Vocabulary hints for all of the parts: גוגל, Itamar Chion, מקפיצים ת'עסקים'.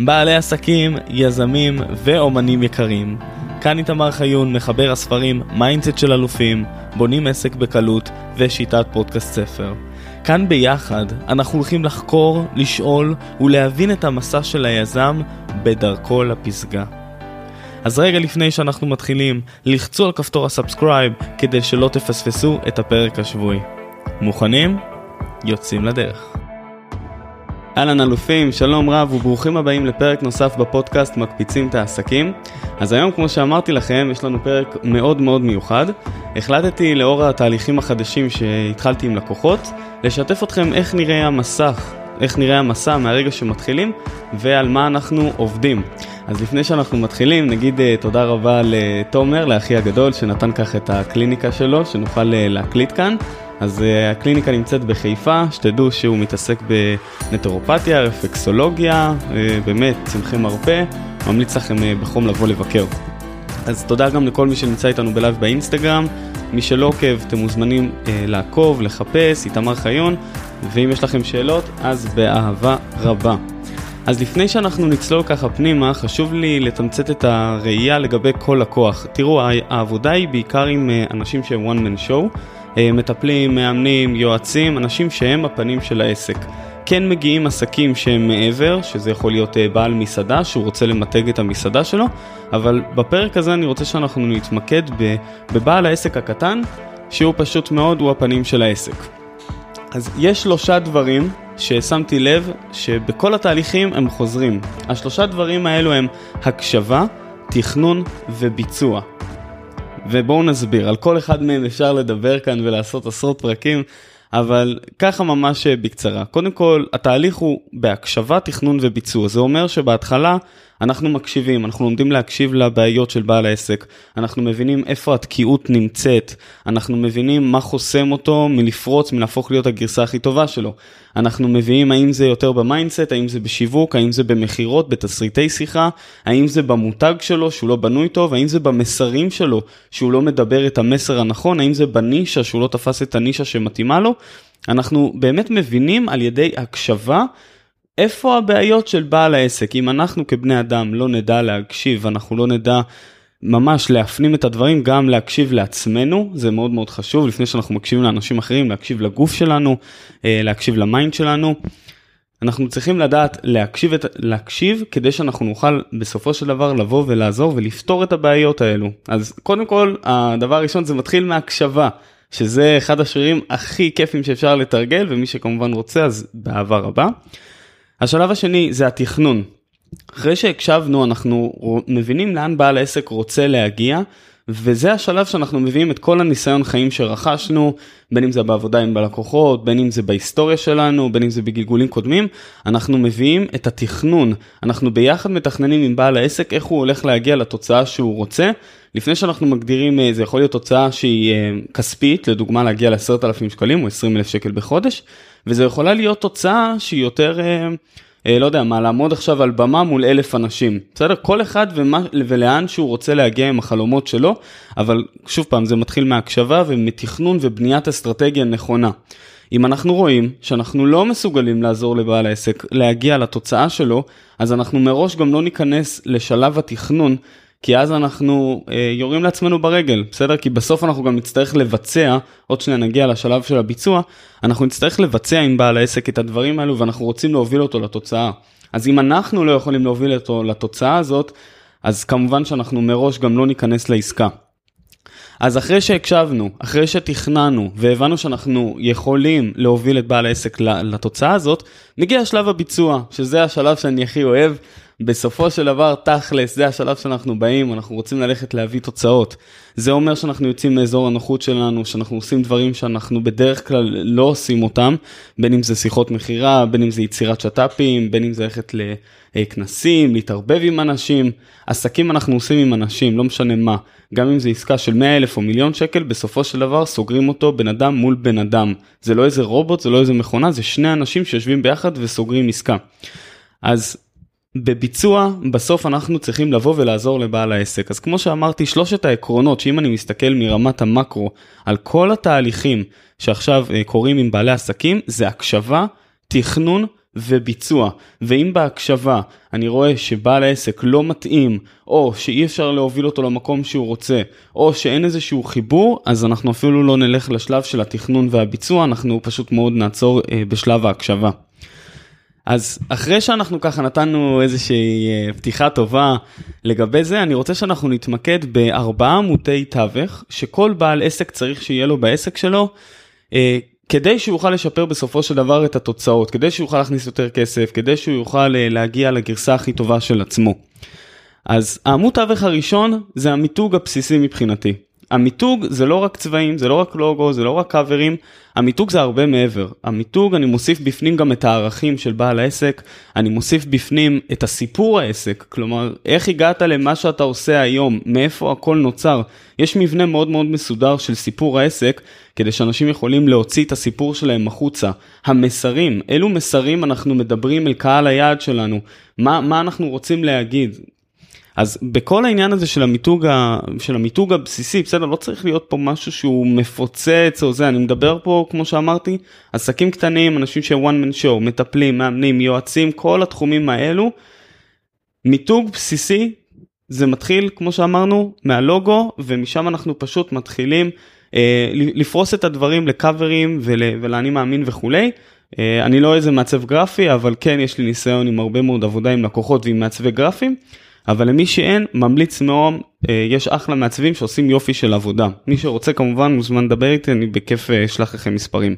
בעלי עסקים, יזמים ואומנים יקרים, כאן איתמר חיון, מחבר הספרים מיינדסט של אלופים, בונים עסק בקלות ושיטת פודקאסט ספר. כאן ביחד אנחנו הולכים לחקור, לשאול ולהבין את המסע של היזם בדרכו לפסגה. אז רגע לפני שאנחנו מתחילים, לחצו על כפתור הסאבסקרייב כדי שלא תפספסו את הפרק השבועי. מוכנים? יוצאים לדרך. אהלן אלופים, שלום רב וברוכים הבאים לפרק נוסף בפודקאסט מקפיצים ת'עסקים'. אז היום, כמו שאמרתי לכם, יש לנו פרק מאוד מאוד מיוחד. החלטתי לאור התהליכים החדשים שהתחלתי עם לקוחות, לשתף אתכם איך נראה המסע מהרגע שמתחילים ועל מה אנחנו עובדים. אז לפני שאנחנו מתחילים, נגיד תודה רבה לתומר, לאחי הגדול, שנתן כך את הקליניקה שלו, שנוכל להקליט כאן. אז הקליניקה נמצאת בחיפה, שתדעו שהוא מתעסק בנטרופתיה, רפלקסולוגיה, באמת צמחי מרפא, ממליץ לכם בחום לבוא לבקר. אז תודה גם לכל מי שנמצא איתנו בלייב באינסטגרם, מי שלא עוקב אתם מוזמנים לעקוב, לחפש, איתמר חיון, ואם יש לכם שאלות אז באהבה רבה. אז לפני שאנחנו נצלול ככה פנימה, חשוב לי לתמצת את הראייה לגבי כל לקוח. תראו, העבודה היא בעיקר עם אנשים שהם one man show, מטפלים, מאמנים, יועצים, אנשים שהם הפנים של העסק. כן מגיעים עסקים שהם מעבר, שזה יכול להיות בעל מסעדה שהוא רוצה למתג את המסעדה שלו, אבל בפרק הזה אני רוצה שאנחנו נתמקד בבעל העסק הקטן, שהוא פשוט מאוד, הוא הפנים של העסק. אז יש שלושה דברים ששמתי לב שבכל התהליכים הם חוזרים. השלושה דברים האלו הם הקשבה, תכנון וביצוע. ובואו נסביר, על כל אחד מהם אפשר לדבר כאן ולעשות עשרות פרקים, אבל ככה ממש בקצרה. קודם כל, התהליך הוא בהקשבה, תכנון וביצוע. זה אומר שבהתחלה אנחנו מקשיבים, אנחנו לומדים להקשיב לבעיות של בעל העסק, אנחנו מבינים איפה התקיעות נמצאת, אנחנו מבינים מה חוסם אותו מלפרוץ, מלהפוך להיות הגרסה הכי טובה שלו. אנחנו מבינים האם זה יותר במיינדסט, האם זה בשיווק, האם זה במחירות, בתסריטי שיחה, האם זה במותג שלו שהוא לא בנוי טוב, האם זה במסרים שלו שהוא לא מדבר את המסר הנכון, האם זה בנישה שהוא לא תפס את הנישה שמתאימה לו. אנחנו באמת מבינים על ידי הקשבה איפה הבעיות של בעל העסק. אם אנחנו כבני אדם לא נדע להקשיב, אנחנו לא נדע ממש להפנים את הדברים, גם להקשיב לעצמנו, זה מאוד מאוד חשוב, לפני שאנחנו מקשיבים לאנשים אחרים, להקשיב לגוף שלנו, להקשיב למיינד שלנו, אנחנו צריכים לדעת להקשיב כדי שאנחנו נוכל בסופו של דבר לבוא ולעזור ולפתור את הבעיות האלו. אז קודם כל, הדבר הראשון זה מתחיל מהקשבה, שזה אחד השרירים הכי כיפים שאפשר לתרגל, ומי שכמובן רוצה אז באהבה רבה. השלב השני זה התכנון. אחרי שהקשבנו אנחנו מבינים לאן בעל העסק רוצה להגיע, וזה השלב שאנחנו מביאים את כל הניסיון חיים שרכשנו, בין אם זה בעבודה עם הלקוחות, בין אם זה בהיסטוריה שלנו, בין אם זה בגלגולים קודמים, אנחנו מביאים את התכנון. אנחנו ביחד מתכננים עם בעל העסק איך הוא הולך להגיע לתוצאה שהוא רוצה, לפני שאנחנו מגדירים, זה יכול להיות תוצאה שהיא כספית, לדוגמה להגיע ל10,000 שקלים או 20,000 שקל בחודש, וזה יכולה להיות תוצאה שהיא יותר, לא יודע, מה לעמוד עכשיו על במה מול 1,000 אנשים. בסדר? כל אחד ולאן שהוא רוצה להגיע עם החלומות שלו, אבל שוב פעם זה מתחיל מהקשבה ומתכנון ובניית אסטרטגיה נכונה. אם אנחנו רואים שאנחנו לא מסוגלים לעזור לבעל העסק להגיע לתוצאה שלו, אז אנחנו מראש גם לא ניכנס לשלב התכנון, כי אז אנחנו יורים לעצמנו ברגל, בסדר? כי בסוף אנחנו גם נצטרך לבצע, עוד שניה נגיע לשלב של הביצוע, אנחנו נצטרך לבצע עם בעל העסק את הדברים האלו, ואנחנו רוצים להוביל אותו לתוצאה. אז אם אנחנו לא יכולים להוביל אותו לתוצאה הזאת, אז כמובן שאנחנו מראש גם לא ניכנס לעסקה. אז אחרי שהקשבנו, אחרי שתכננו, והבנו שאנחנו יכולים להוביל את בעל העסק לתוצאה הזאת, נגיע שלב הביצוע, שזה השלב שאני הכי אוהב, בסופו של דבר תכלס, זה השלב שאנחנו באים, אנחנו רוצים ללכת להביא תוצאות. זה אומר שאנחנו יוצאים מאזור הנוחות שלנו, שאנחנו עושים דברים שאנחנו בדרך כלל לא עושים אותם, בין אם זה שיחות מחירה, בין אם זה יצירת שטאפים, בין אם זה ללכת לכנסים, להתערבב עם אנשים. עסקים אנחנו עושים עם אנשים, לא משנה מה. גם אם זה עסקה של 100,000 או מיליון שקל, בסופו של דבר סוגרים אותו בן אדם מול בן אדם. זה לא איזה רובוט, זה לא איזה מכונה, זה שני אנשים שיושבים ביחד וסוגרים עסקה. אז בביצוע, בסוף אנחנו צריכים לבוא ולעזור לבעל העסק. אז כמו שאמרתי, שלושת העקרונות, שאם אני מסתכל מרמת המקרו, על כל התהליכים שעכשיו קורים עם בעלי עסקים, זה הקשבה, תכנון וביצוע. ואם בהקשבה אני רואה שבעל העסק לא מתאים, או שאי אפשר להוביל אותו למקום שהוא רוצה, או שאין איזשהו חיבור, אז אנחנו אפילו לא נלך לשלב של התכנון והביצוע, אנחנו פשוט מאוד נעצור בשלב ההקשבה. אז אחרי שאנחנו ככה נתנו איזושהי פתיחה טובה לגבי זה, אני רוצה שאנחנו נתמקד בארבעה מוטי תווך, שכל בעל עסק צריך שיהיה לו בעסק שלו, כדי שהוא יוכל לשפר בסופו של דבר את התוצאות, כדי שהוא יוכל להכניס יותר כסף, כדי שהוא יוכל להגיע לגרסה הכי טובה של עצמו. אז העמוד תווך הראשון זה המיתוג הבסיסי מבחינתי. המיתוג זה לא רק צבעים, זה לא רק לוגו, זה לא רק קאברים, המיתוג זה הרבה מעבר. המיתוג, אני מוסיף בפנים גם את הערכים של בעל העסק, אני מוסיף בפנים את הסיפור העסק, כלומר, איך הגעת למה שאתה עושה היום, מאיפה הכל נוצר. יש מבנה מאוד מאוד מסודר של סיפור העסק, כדי שאנשים יכולים להוציא את הסיפור שלהם מחוצה. המסרים, אילו מסרים אנחנו מדברים אל קהל היעד שלנו, מה אנחנו רוצים להגיד? אז בכל העניין הזה של המיתוג הבסיסי, בסדר, לא צריך להיות פה משהו שהוא מפוצץ או זה, אני מדבר פה, כמו שאמרתי, עסקים קטנים, אנשים ש-one man show, מטפלים, מאמנים, יועצים, כל התחומים האלו. מיתוג בסיסי, זה מתחיל, כמו שאמרנו, מהלוגו, ומשם אנחנו פשוט מתחילים לפרוס את הדברים לקאברים ולאני מאמין וכולי. אני לא איזה מעצב גרפי, אבל כן, יש לי ניסיון עם הרבה מאוד עבודה עם לקוחות ועם מעצבי גרפים, אבל למי שאין, ממליץ מאוד, יש אחלה מעצבים שעושים יופי של עבודה. מי שרוצה כמובן מוזמן לדבר איתי, אני בכיף אשלח לכם מספרים.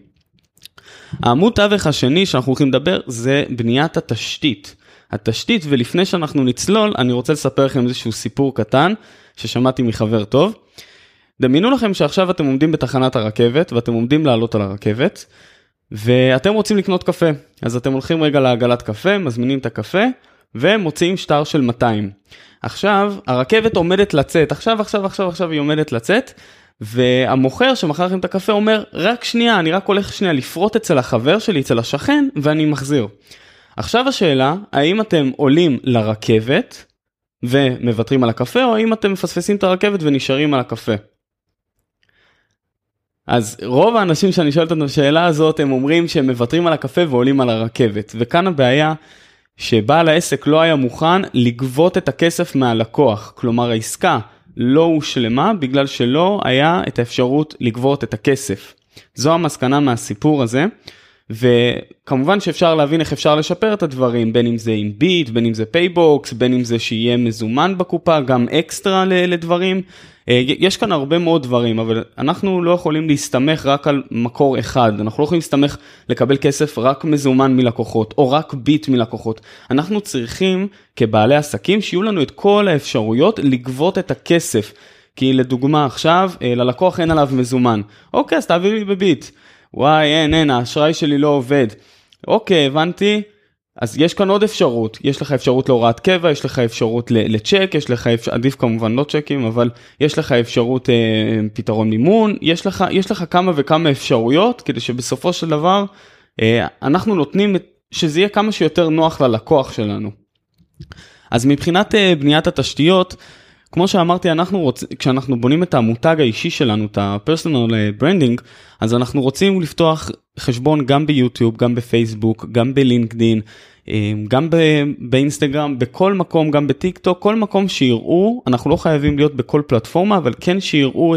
העמוד תווך השני שאנחנו הולכים לדבר, זה בניית התשתית. התשתית, ולפני שאנחנו נצלול, אני רוצה לספר לכם איזשהו סיפור קטן, ששמעתי מחבר טוב. דמיינו לכם שעכשיו אתם עומדים בתחנת הרכבת, ואתם עומדים לעלות על הרכבת, ואתם רוצים לקנות קפה. אז אתם הולכים רגע לעגלת קפה, מזמינים את הקפה, ומוציאים שטר של 200. עכשיו, הרכבת עומדת לצאת. עכשיו היא עומדת לצאת, והמוכר שמכר לכם את הקפה אומר, רק שנייה, אני רק הולך שנייה לפרוט אצל החבר שלי, אצל השכן, ואני מחזיר. עכשיו השאלה, האם אתם עולים לרכבת ומוותרים על הקפה, או האם אתם מפספסים את הרכבת ונשארים על הקפה? אז רוב האנשים שאני שואלת את השאלה הזאת, הם אומרים שהם מוותרים על הקפה ועולים על הרכבת. וכאן הבעיה, שבעל העסק לא היה מוכן לגבות את הכסף מהלקוח, כלומר העסקה לא הושלמה בגלל שלא היה את האפשרות לגבות את הכסף. זו המסקנה מהסיפור הזה, וכמובן שאפשר להבין איך אפשר לשפר את הדברים, בין אם זה עם ביט, בין אם זה פייבוקס, בין אם זה שיהיה מזומן בקופה, גם אקסטרה לדברים, יש כאן הרבה מאוד דברים, אבל אנחנו לא יכולים להסתמך רק על מקור אחד, אנחנו לא יכולים להסתמך לקבל כסף רק מזומן מלקוחות, או רק ביט מלקוחות, אנחנו צריכים כבעלי עסקים שיהיו לנו את כל האפשרויות לגבות את הכסף, כי לדוגמה עכשיו ללקוח אין עליו מזומן, אוקיי, אז תעביר לי בביט, וואי, אין, האשראי שלי לא עובד. אוקיי, הבנתי. אז יש כאן עוד אפשרות. יש לך אפשרות להוראת קבע, יש לך אפשרות לצ'ק, יש לך עדיף כמובן לא צ'קים, אבל יש לך אפשרות פתרון מימון, יש לך כמה וכמה אפשרויות, כדי שבסופו של דבר אנחנו נותנים שזה יהיה כמה שיותר נוח ללקוח שלנו. אז מבחינת בניית התשתיות, כמו שאמרתי, כשאנחנו בונים את המותג האישי שלנו, את ה-personal branding, אז אנחנו רוצים לפתוח חשבון גם ביוטיוב, גם בפייסבוק, גם בלינקדאין, גם באינסטגרם, בכל מקום, גם בטיקטוק, כל מקום שיראו, אנחנו לא חייבים להיות בכל פלטפורמה, אבל כן שיראו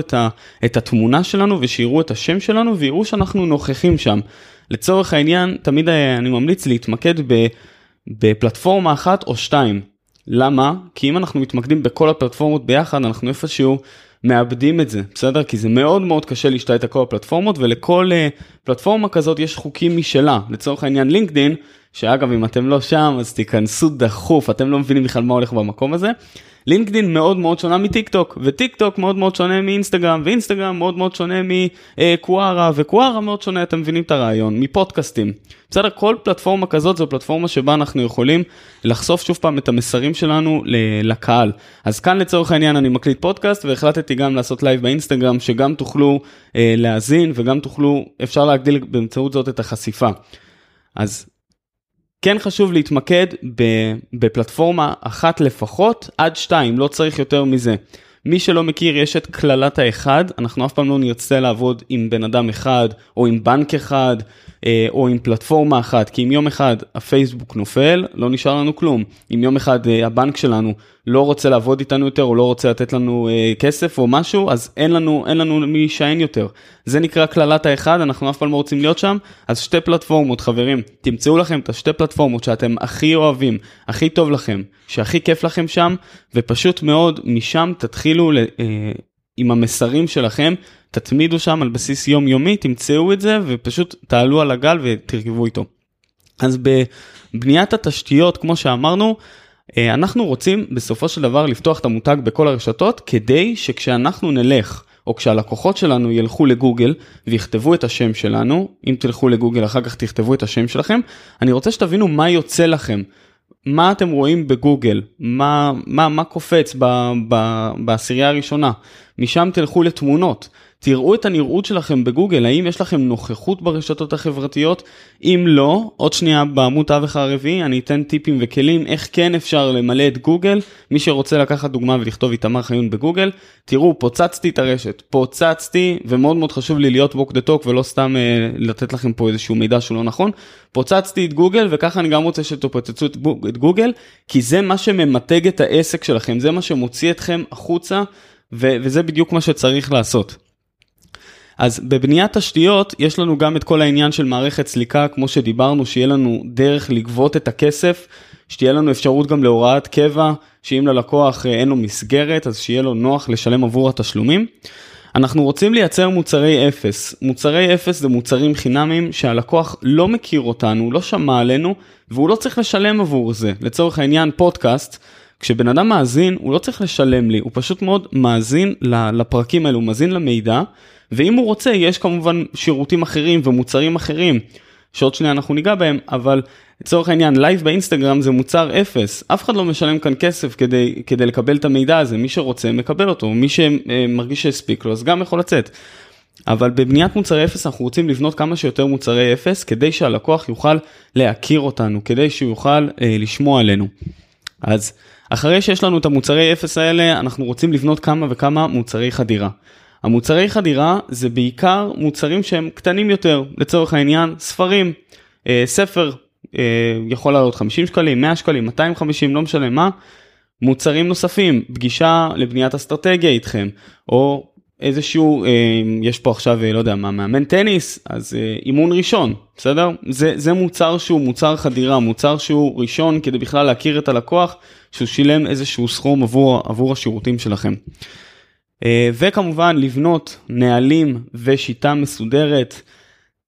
את התמונה שלנו ושיראו את השם שלנו ויראו שאנחנו נוכחים שם. לצורך העניין, תמיד אני ממליץ להתמקד בפלטפורמה אחת או שתיים. למה? כי אם אנחנו מתמקדים בכל הפלטפורמות ביחד, אנחנו איפשהו מאבדים את זה, בסדר? כי זה מאוד מאוד קשה להשתלט על כל הפלטפורמות, ולכל פלטפורמה כזאת יש חוקים משלה. לצורך העניין לינקדאין, שאגב, אם אתם לא שם, אז תיכנסו דחוף, אתם לא מבינים בכלל מה הולך במקום הזה. לינקדאין מאוד מאוד שונה מטיקטוק, וטיקטוק מאוד מאוד שונה מאינסטגרם, ואינסטגרם מאוד מאוד שונה מקוארה, וקוארה מאוד שונה, אתם מבינים את הרעיון, מפודקאסטים. בסדר, כל פלטפורמה כזאת זו פלטפורמה שבה אנחנו יכולים לחשוף שוב פעם את המסרים שלנו לקהל. אז כאן לצורך העניין אני מקליט פודקאסט, והחלטתי גם לעשות לייב באינסטגרם, שגם תוכלו להאזין, וגם תוכלו, אפשר להגדיל באמצעות זאת את החשיפה. אז כן חשוב להתמקד בפלטפורמה אחת לפחות, עד 2, לא צריך יותר מזה. מי שלא מכיר, יש את כללת האחד, אנחנו אף פעם לא נרצה לעבוד עם בן אדם אחד, או עם בנק אחד, או עם פלטפורמה אחת, כי אם יום אחד הפייסבוק נופל, לא נשאר לנו כלום. אם יום אחד הבנק שלנו לא רוצה לעבוד איתנו יותר, או לא רוצה לתת לנו כסף או משהו, אז אין לנו מי ישען יותר. זה נקרא כללת האחד, אנחנו אף פעם לא רוצים להיות שם, אז שתי פלטפורמות, חברים, תמצאו לכם את השתי פלטפורמות שאתם הכי אוהבים, הכי טוב לכם, שהכי כיף לכם שם, ופשוט מאוד משם תתחילו עם המסרים שלכם, תתמידו שם על בסיס יומיומי, תמצאו את זה ופשוט תעלו על הגל ותרכבו איתו. אז בבניית התשתיות, כמו שאמרנו, אנחנו רוצים בסופו של דבר לפתוח את המותג בכל הרשתות, כדי שכשאנחנו נלך, או כשהלקוחות שלנו ילכו לגוגל ויכתבו את השם שלנו, אם תלכו לגוגל אחר כך תכתבו את השם שלכם, אני רוצה שתבינו מה יוצא לכם, מה אתם רואים בגוגל, מה קופץ בעשירייה הראשונה, משם תלכו לתמונות, תראו את הנראות שלכם בגוגל, האם יש לכם נוכחות ברשתות החברתיות, אם לא, עוד שנייה בעמוד האבך הרביעי, אני אתן טיפים וכלים, איך כן אפשר למלא את גוגל, מי שרוצה לקחת דוגמה ולכתוב איתמר חיון בגוגל, תראו, פוצצתי את הרשת, ומאוד מאוד חשוב לי להיות walk the talk, ולא סתם לתת לכם פה איזשהו מידע שהוא לא נכון, פוצצתי את גוגל, וככה אני גם רוצה שתפוצצו את גוגל, כי זה מה שממתג את העסק שלכם, זה מה שמוציא אתכם החוצה, וזה בדיוק מה שצריך לעשות. אז בבניית תשתיות יש לנו גם את כל העניין של מערכת סליקה, כמו שדיברנו, שיהיה לנו דרך לגבות את הכסף, שתהיה לנו אפשרות גם להוראת קבע, שאם ללקוח אין לו מסגרת, אז שיהיה לו נוח לשלם עבור התשלומים. אנחנו רוצים לייצר מוצרי אפס. מוצרי אפס זה מוצרים חינמים שהלקוח לא מכיר אותנו, לא שמע עלינו, והוא לא צריך לשלם עבור זה. לצורך העניין פודקאסט, כשבן אדם מאזין, הוא לא צריך לשלם לי, הוא פשוט מאוד מאזין לפרקים האלו, הוא מאזין למידע, ואם הוא רוצה, יש כמובן שירותים אחרים ומוצרים אחרים, שעוד שנייה אנחנו ניגע בהם, אבל לצורך העניין, לייב באינסטגרם זה מוצר אפס, אף אחד לא משלם כאן כסף כדי לקבל את המידע הזה, מי שרוצה מקבל אותו, מי שמרגיש שהספיק לו, אז גם יכול לצאת. אבל בבניית מוצרי אפס אנחנו רוצים לבנות כמה שיותר מוצרי אפס, כדי שהלקוח יוכל להכיר אותנו, כדי שיוכל לשמוע עלינו. אז אחרי שיש לנו את המוצרי אפס האלה, אנחנו רוצים לבנות כמה וכמה מוצרי חדירה. המוצרי חדירה זה בעיקר מוצרים שהם קטנים יותר, לצורך העניין ספרים, ספר יכול לעלות 50 שקלים, 100 שקלים, 250, לא משנה מה, מוצרים נוספים, פגישה לבניית אסטרטגיה איתכם, או איזשהו, יש פה עכשיו, לא יודע מה, מאמן טניס, אז אימון ראשון, בסדר? זה מוצר שהוא מוצר חדירה, מוצר שהוא ראשון כדי בכלל להכיר את הלקוח, שהוא שילם איזשהו סכום עבור השירותים שלכם. וכמובן לבנות נהלים ושיטה מסודרת,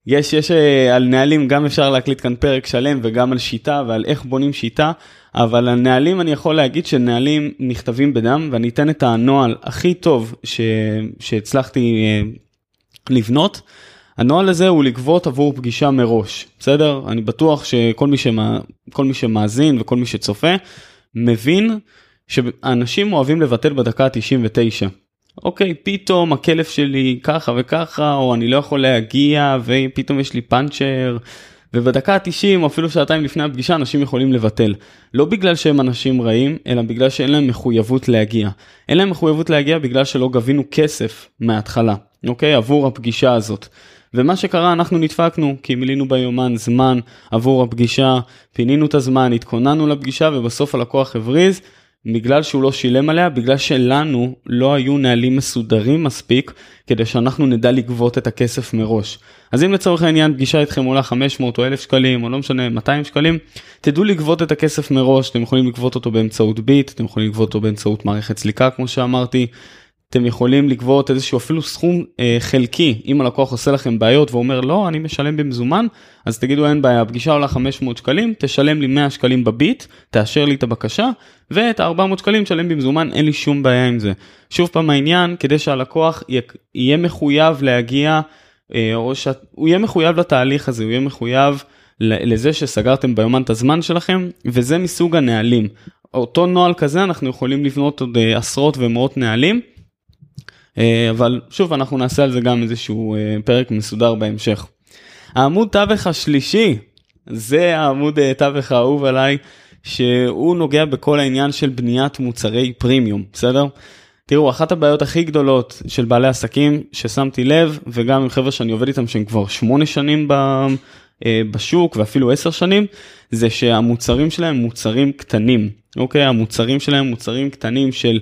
יש על נהלים גם אפשר להקליט כאן פרק שלם וגם על שיטה ועל איך בונים שיטה, אבל על נהלים אני יכול להגיד שנהלים נכתבים בדם, ואני אתן את הנוהל הכי טוב שהצלחתי לבנות. הנוהל הזה הוא לגבות עבור פגישה מראש, בסדר? אני בטוח שכל מי שמאזין וכל מי שצופה מבין שאנשים אוהבים לבטל בדקה 99. אוקיי, פתאום הכלף שלי ככה וככה, או אני לא יכול להגיע, ופתאום יש לי פאנצ'ר, ובדקה 90, או אפילו שעתיים לפני הפגישה, אנשים יכולים לבטל. לא בגלל שהם אנשים רעים, אלא בגלל שאין להם מחויבות להגיע. אין להם מחויבות להגיע בגלל שלא גבינו כסף מההתחלה, אוקיי? עבור הפגישה הזאת. ומה שקרה, אנחנו נדפקנו, כי מילינו ביומן זמן עבור הפגישה, פינינו את הזמן, התכוננו לפגישה, ובסוף הלקוח הבריז, בגלל שהוא לא שילם עליה, בגלל שלנו לא היו נהלים מסודרים מספיק, כדי שאנחנו נדע לגבות את הכסף מראש. אז אם לצורך העניין פגישה איתכם עולה 500 או 1,000 שקלים, או לא משנה, 200 שקלים, תדעו לגבות את הכסף מראש, אתם יכולים לגבות אותו באמצעות ביט, אתם יכולים לגבות אותו באמצעות מערכת סליקה, כמו שאמרתי, אתם יכולים לגבות איזשהו אפילו סכום חלקי, אם הלקוח עושה לכם בעיות ואומר, לא, אני משלם במזומן, אז תגידו, אין בעיה, הפגישה עולה 500 שקלים, תשלם לי 100 שקלים בביט, תאשר לי את הבקשה, ואת 400 שקלים תשלם במזומן, אין לי שום בעיה עם זה. שוב פעם העניין, כדי שהלקוח יהיה מחויב להגיע, או שהוא יהיה מחויב לתהליך הזה, הוא יהיה מחויב לזה שסגרתם ביומן את הזמן שלכם, וזה מסוג הנהלים. אותו נוהל כזה אנחנו יכולים לבנות עוד עשרות ומאות נהלים, אבל שוב אנחנו נעשה על זה גם איזשהו פרק מסודר בהמשך. העמוד תווך השלישי, זה העמוד תווך האהוב עליי, שהוא נוגע בכל העניין של בניית מוצרי פרימיום, בסדר? תראו, אחת הבעיות הכי גדולות של בעלי עסקים ששמתי לב, וגם עם חבר'ה שאני עובד איתם שהם כבר 8 שנים בשוק ואפילו 10 שנים, זה שהמוצרים שלהם מוצרים קטנים. אוקיי, המוצרים שלהם מוצרים קטנים של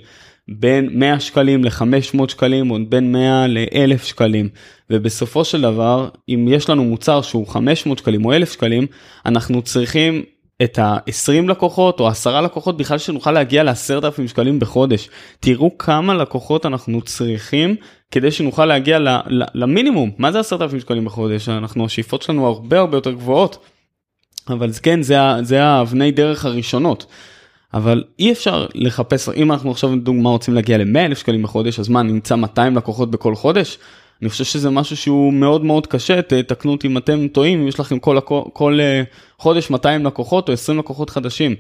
בין 100 שקלים ל-500 שקלים, או בין 100 ל-1000 שקלים. ובסופו של דבר, אם יש לנו מוצר שהוא 500 שקלים או 1000 שקלים, אנחנו צריכים את ה-20 לקוחות או 10 לקוחות, בכלל שנוכל להגיע ל-10,000 שקלים בחודש. תראו כמה לקוחות אנחנו צריכים, כדי שנוכל להגיע למינימום. מה זה 10,000 שקלים בחודש? השאיפות שלנו הרבה הרבה יותר גבוהות. אבל כן, זה האבני דרך הראשונות. אבל אי אפשר לחפש, אם אנחנו עכשיו דוגמה רוצים להגיע ל-100,000 שקלים בחודש, אז מה, נמצא 200 לקוחות בכל חודש? אני חושב שזה משהו שהוא מאוד מאוד קשה, תקנו אותי אם אתם טועים, אם יש לכם כל חודש 200 לקוחות או 20 לקוחות חדשים,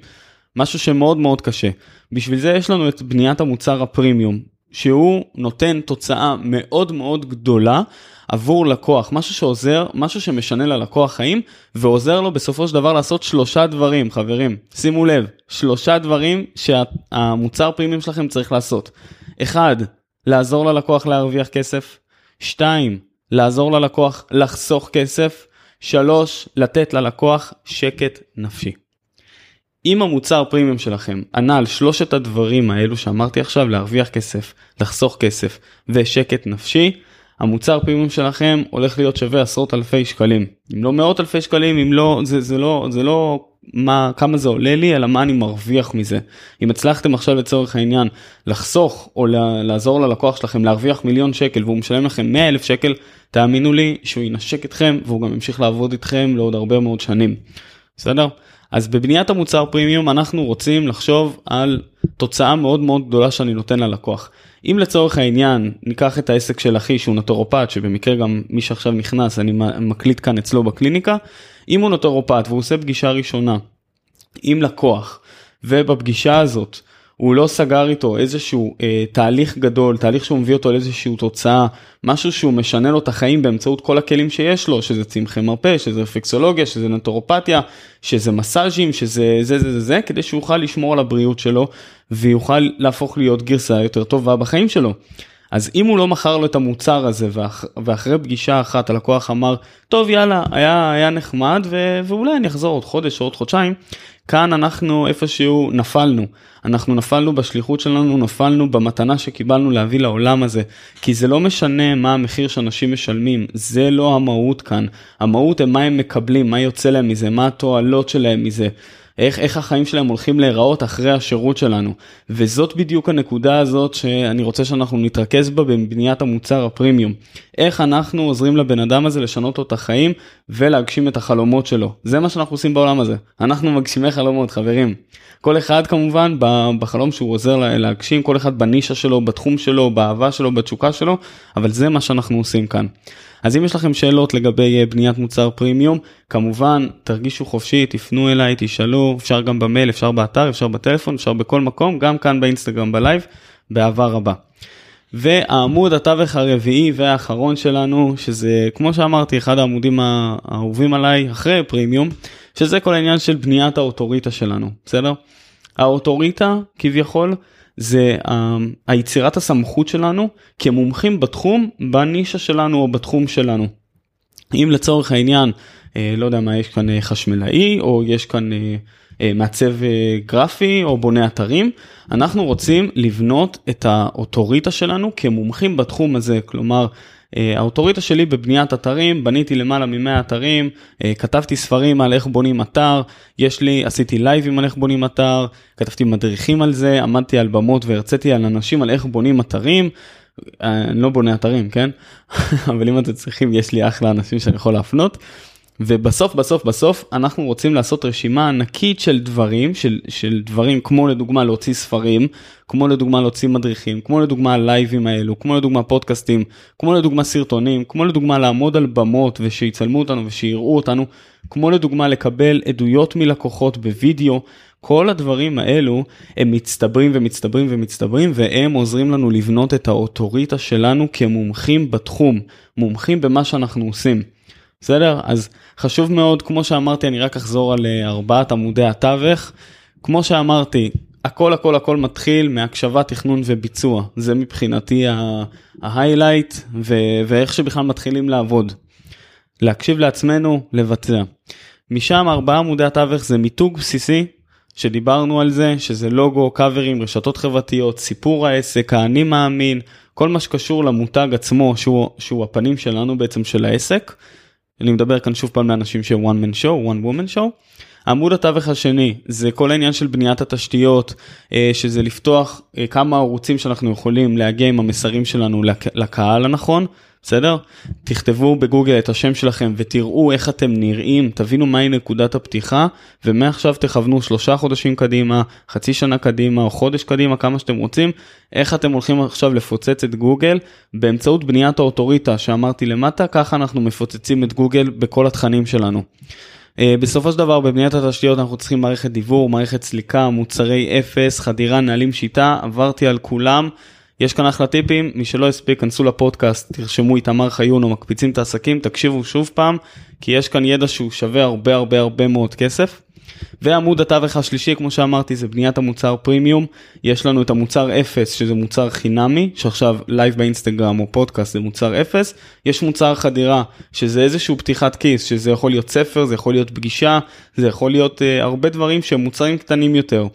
משהו שמאוד מאוד קשה. בשביל זה יש לנו את בניית המוצר הפרימיום, שהוא נותן תוצאה מאוד מאוד גדולה עבור לקוח, משהו שעוזר, משהו שמשנה ללקוח חיים, ועוזר לו בסופו של דבר לעשות 3 דברים, חברים, שימו לב, 3 דברים שהמוצר פרימיום שלכם צריך לעשות. 1, לעזור ללקוח להרוויח כסף. 2, לעזור ללקוח לחסוך כסף. 3, לתת ללקוח שקט נפשי. אם המוצר פרימיום שלכם ענה על 3 הדברים האלו שאמרתי עכשיו, להרוויח כסף, לחסוך כסף ושקט נפשי, המוצר פרימיום שלכם הולך להיות שווה 10,000 שקלים. אם לא 100,000 שקלים, אם לא, זה לא מה, כמה זה עולה לי, אלא מה אני מרוויח מזה. אם הצלחתם עכשיו לצורך העניין לחסוך או לעזור ללקוח שלכם להרוויח 1,000,000 שקל, והוא משלם לכם 100,000 שקל, תאמינו לי שהוא ינשק אתכם, והוא גם ימשיך לעבוד איתכם לעוד הרבה מאוד שנים. בסדר? אז בבניית המוצר פרימיום אנחנו רוצים לחשוב על תוצאה מאוד מאוד גדולה שאני נותן ללקוח. אם לצורך העניין ניקח את העסק של אחי שהוא נוטרופט, שבמקרה גם מי שעכשיו נכנס אני מקליט כאן אצלו בקליניקה, אם הוא נוטרופט והוא עושה פגישה ראשונה עם לקוח, ובפגישה הזאת הוא לא סגר איתו איזשהו תהליך גדול, תהליך שהוא מביא אותו לאיזשהו תוצאה, משהו שהוא משנה לו את החיים באמצעות כל הכלים שיש לו, שזה צמחי מרפא, שזה רפלקסולוגיה, שזה נטורופתיה, שזה מסאז'ים, שזה זה, כדי שהוא יוכל לשמור על הבריאות שלו, ויוכל להפוך להיות גרסה יותר טובה בחיים שלו. אז אם הוא לא מכר לו את המוצר הזה, ואחרי פגישה אחת הלקוח אמר, טוב יאללה, היה נחמד, ואולי אני אחזור עוד חודש או עוד חודשיים, כאן אנחנו איפשהו נפלנו. אנחנו נפלנו בשליחות שלנו, נפלנו במתנה שקיבלנו להביא לעולם הזה. כי זה לא משנה מה המחיר שאנשים משלמים, זה לא המהות כאן. המהות הם מה הם מקבלים, מה יוצא להם מזה, מה התועלות שלהם מזה. איך החיים שלהם הולכים להיראות אחרי השירות שלנו. וזאת בדיוק הנקודה הזאת שאני רוצה שאנחנו נתרכז בה בבניית המוצר הפרימיום. איך אנחנו עוזרים לבן אדם הזה לשנות לו את החיים ולהגשים את החלומות שלו. זה מה שאנחנו עושים בעולם הזה. אנחנו מגשימי חלומות, חברים. כל אחד כמובן בחלום שהוא עוזר להגשים, כל אחד בנישה שלו, בתחום שלו, באהבה שלו, בתשוקה שלו, אבל זה מה שאנחנו עושים כאן. אז אם יש לכם שאלות לגבי בניית מוצר פרימיום, כמובן תרגישו חופשי, תפנו אליי, תשאלו, אפשר גם במייל, אפשר באתר, אפשר בטלפון, אפשר בכל מקום, גם כאן באינסטגרם, בלייב, באהבה רבה. והעמוד התווך הרביעי והאחרון שלנו, שזה כמו שאמרתי אחד העמודים האהובים עליי אחרי פרימיום, שזה כל העניין של בניית האוטוריטה שלנו, בסדר? האוטוריטה כביכול זה היצירת הסמכות שלנו כמומחים בתחום, בנישה שלנו או בתחום שלנו. אם לצורך העניין, לא יודע מה, יש כאן חשמלאי או יש כאן מעצב גרפי או בונה אתרים, אנחנו רוצים לבנות את האוטוריטה שלנו כמומחים בתחום הזה, כלומר האוטוריטה שלי בבניית אתרים, בניתי למעלה מ100 אתרים, כתבתי ספרים על איך בונים אתר, עשיתי לייבים על איך בונים אתר, כתבתי מדריכים על זה, עמדתי על במות והרציתי על אנשים על איך בונים אתרים, אני לא בונה אתרים, כן? אבל אם אתם צריכים, יש לי אחלה אנשים שאני יכול להפנות, ובסוף, בסוף, אנחנו רוצים לעשות רשימה ענקית של דברים, של דברים כמו לדוגמה להוציא ספרים, כמו לדוגמה להוציא מדריכים, כמו לדוגמה הלייבים האלו, כמו לדוגמה פודקאסטים, כמו לדוגמה סרטונים, כמו לדוגמה לעמוד על במות ושיצלמו אותנו ושיראו אותנו, כמו לדוגמה לקבל עדויות מלקוחות בווידאו. כל הדברים האלו הם מצטברים ומצטברים ומצטברים, והם עוזרים לנו לבנות את האוטוריטה שלנו כמומחים בתחום, מומחים במה שאנחנו עושים. בסדר? אז חשוב מאוד, כמו שאמרתי, אני רק אחזור על 4 עמודי התווך. כמו שאמרתי, הכל הכל הכל מתחיל מהקשבה, תכנון וביצוע. זה מבחינתי ההיילייט, ואיך שבכלל מתחילים לעבוד. להקשיב לעצמנו, לבצע. משם 4 עמודי התווך זה מיתוג בסיסי, שדיברנו על זה, שזה לוגו, קאברים, רשתות חברתיות, סיפור העסק, האני מאמין, כל מה שקשור למותג עצמו, שהוא הפנים שלנו בעצם של העסק. אני מדבר כאן שוב פעם לאנשים ש-one man show, one woman show. עמוד התווך השני, זה כל העניין של בניית התשתיות, שזה לפתוח כמה ערוצים שאנחנו יכולים להגיע עם המסרים שלנו לקהל הנכון, בסדר? תכתבו בגוגל את השם שלכם ותראו איך אתם נראים, תבינו מהי נקודת הפתיחה, ומעכשיו תכוונו 3 חודשים קדימה, 0.5 שנה קדימה או חודש קדימה, כמה שאתם רוצים, איך אתם הולכים עכשיו לפוצץ את גוגל, באמצעות בניית האוטוריטה שאמרתי למטה, ככה אנחנו מפוצצים את גוגל בכל התכנים שלנו. בסופו של דבר, בבניית התשתיות אנחנו צריכים מערכת דיבור, מערכת סליקה, מוצרי אפס, חדירה, נעלים, שיטה, עברתי על כולם, יש כאן אחלה טיפים, מי שלא הספיק, כנסו לפודקאסט, תרשמו איתמר חיון או מקפיצים את העסקים, תקשיבו שוב פעם, כי יש כאן ידע שהוא שווה הרבה הרבה הרבה מאוד כסף. ועמוד התווך השלישי, כמו שאמרתי, זה בניית המוצר פרימיום, יש לנו את המוצר אפס, שזה מוצר חינמי, שעכשיו לייב באינסטגרם או פודקאסט זה מוצר אפס, יש מוצר חדירה, שזה איזשהו פתיחת כיס, שזה יכול להיות ספר, זה יכול להיות פגישה, זה יכול להיות הרבה דברים שהם מוצרים קטנים יותר,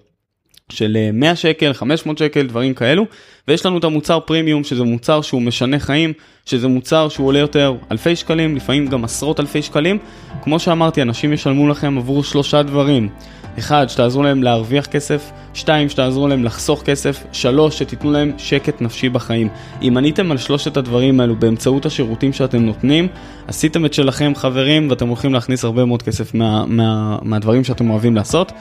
של 100 שקל, 500 שקל, דברים כאלו, ויש לנו את המוצר פרימיום, שזה מוצר שהוא משנה חיים, שזה מוצר שהוא עולה יותר אלפי שקלים, לפעמים גם עשרות אלפי שקלים. כמו שאמרתי, אנשים ישלמו לכם עבור 3 דברים. 1, שתעזרו להם להרוויח כסף, 2, שתעזרו להם לחסוך כסף, 3, שתיתנו להם שקט נפשי בחיים. אם עניתם על 3 הדברים האלו באמצעות השירותים שאתם נותנים, עשיתם את שלכם חברים, ואתם הולכים להכניס הרבה מאוד כסף מהדברים שאתם אוהבים לעשות.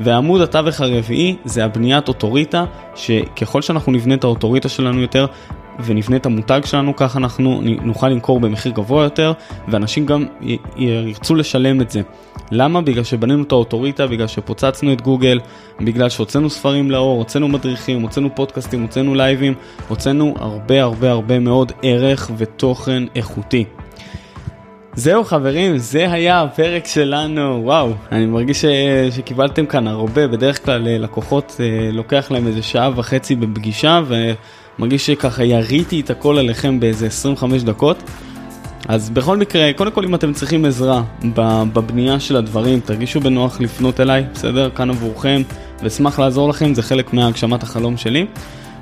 והעמוד התווך הרביעי זה הבניית אוטוריטה, שככל שאנחנו נבנה את האוטוריטה שלנו יותר, ונבנה את המותג שלנו, כך אנחנו נוכל למכור במחיר גבוה יותר, ואנשים גם ירצו לשלם את זה. למה? בגלל שבנינו את האוטוריטה, בגלל שפוצצנו את גוגל, בגלל שהוצאנו ספרים לאור, הוצאנו מדריכים, הוצאנו פודקאסטים, הוצאנו לייבים, הוצאנו הרבה הרבה הרבה מאוד ערך ותוכן איכותי. זהו חברים, זה היה הפרק שלנו, וואו, אני מרגיש שקיבלתם כאן הרבה, בדרך כלל לקוחות לוקח להם איזה 1.5 שעה בפגישה, ומרגיש שככה יריתי את הכל עליכם באיזה 25 דקות, אז בכל מקרה, קודם כל אם אתם צריכים עזרה בבנייה של הדברים, תרגישו בנוח לפנות אליי, בסדר? כאן עבורכם, ושמח לעזור לכם, זה חלק מהגשמת החלום שלי.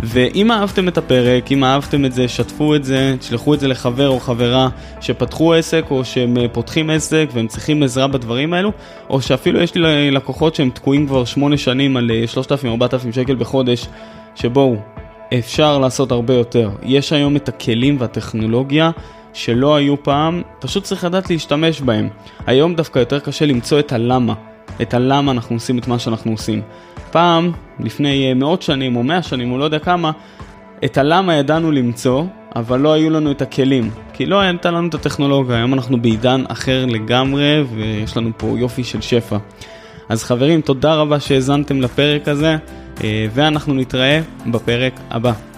ואם אהבתם את הפרק, אם אהבתם את זה, שתפו את זה, תשלחו את זה לחבר או חברה שפתחו עסק או שהם פותחים עסק והם צריכים עזרה בדברים האלו, או שאפילו יש לי לקוחות שהם תקועים כבר 8 שנים על 3,000-4,000 שקל בחודש, שבו אפשר לעשות הרבה יותר. יש היום את הכלים והטכנולוגיה שלא היו פעם, פשוט צריך לדעת להשתמש בהם. היום דווקא יותר קשה למצוא את הלמה. את הלמה אנחנו עושים את מה שאנחנו עושים. פעם, לפני 100 שנים או 100 שנים או לא יודע כמה, את הלמה ידענו למצוא, אבל לא היו לנו את הכלים, כי לא הייתה לנו את הטכנולוגיה. היום אנחנו בעידן אחר לגמרי, ויש לנו פה יופי של שפע. אז חברים, תודה רבה שהזנתם לפרק הזה, ואנחנו נתראה בפרק הבא.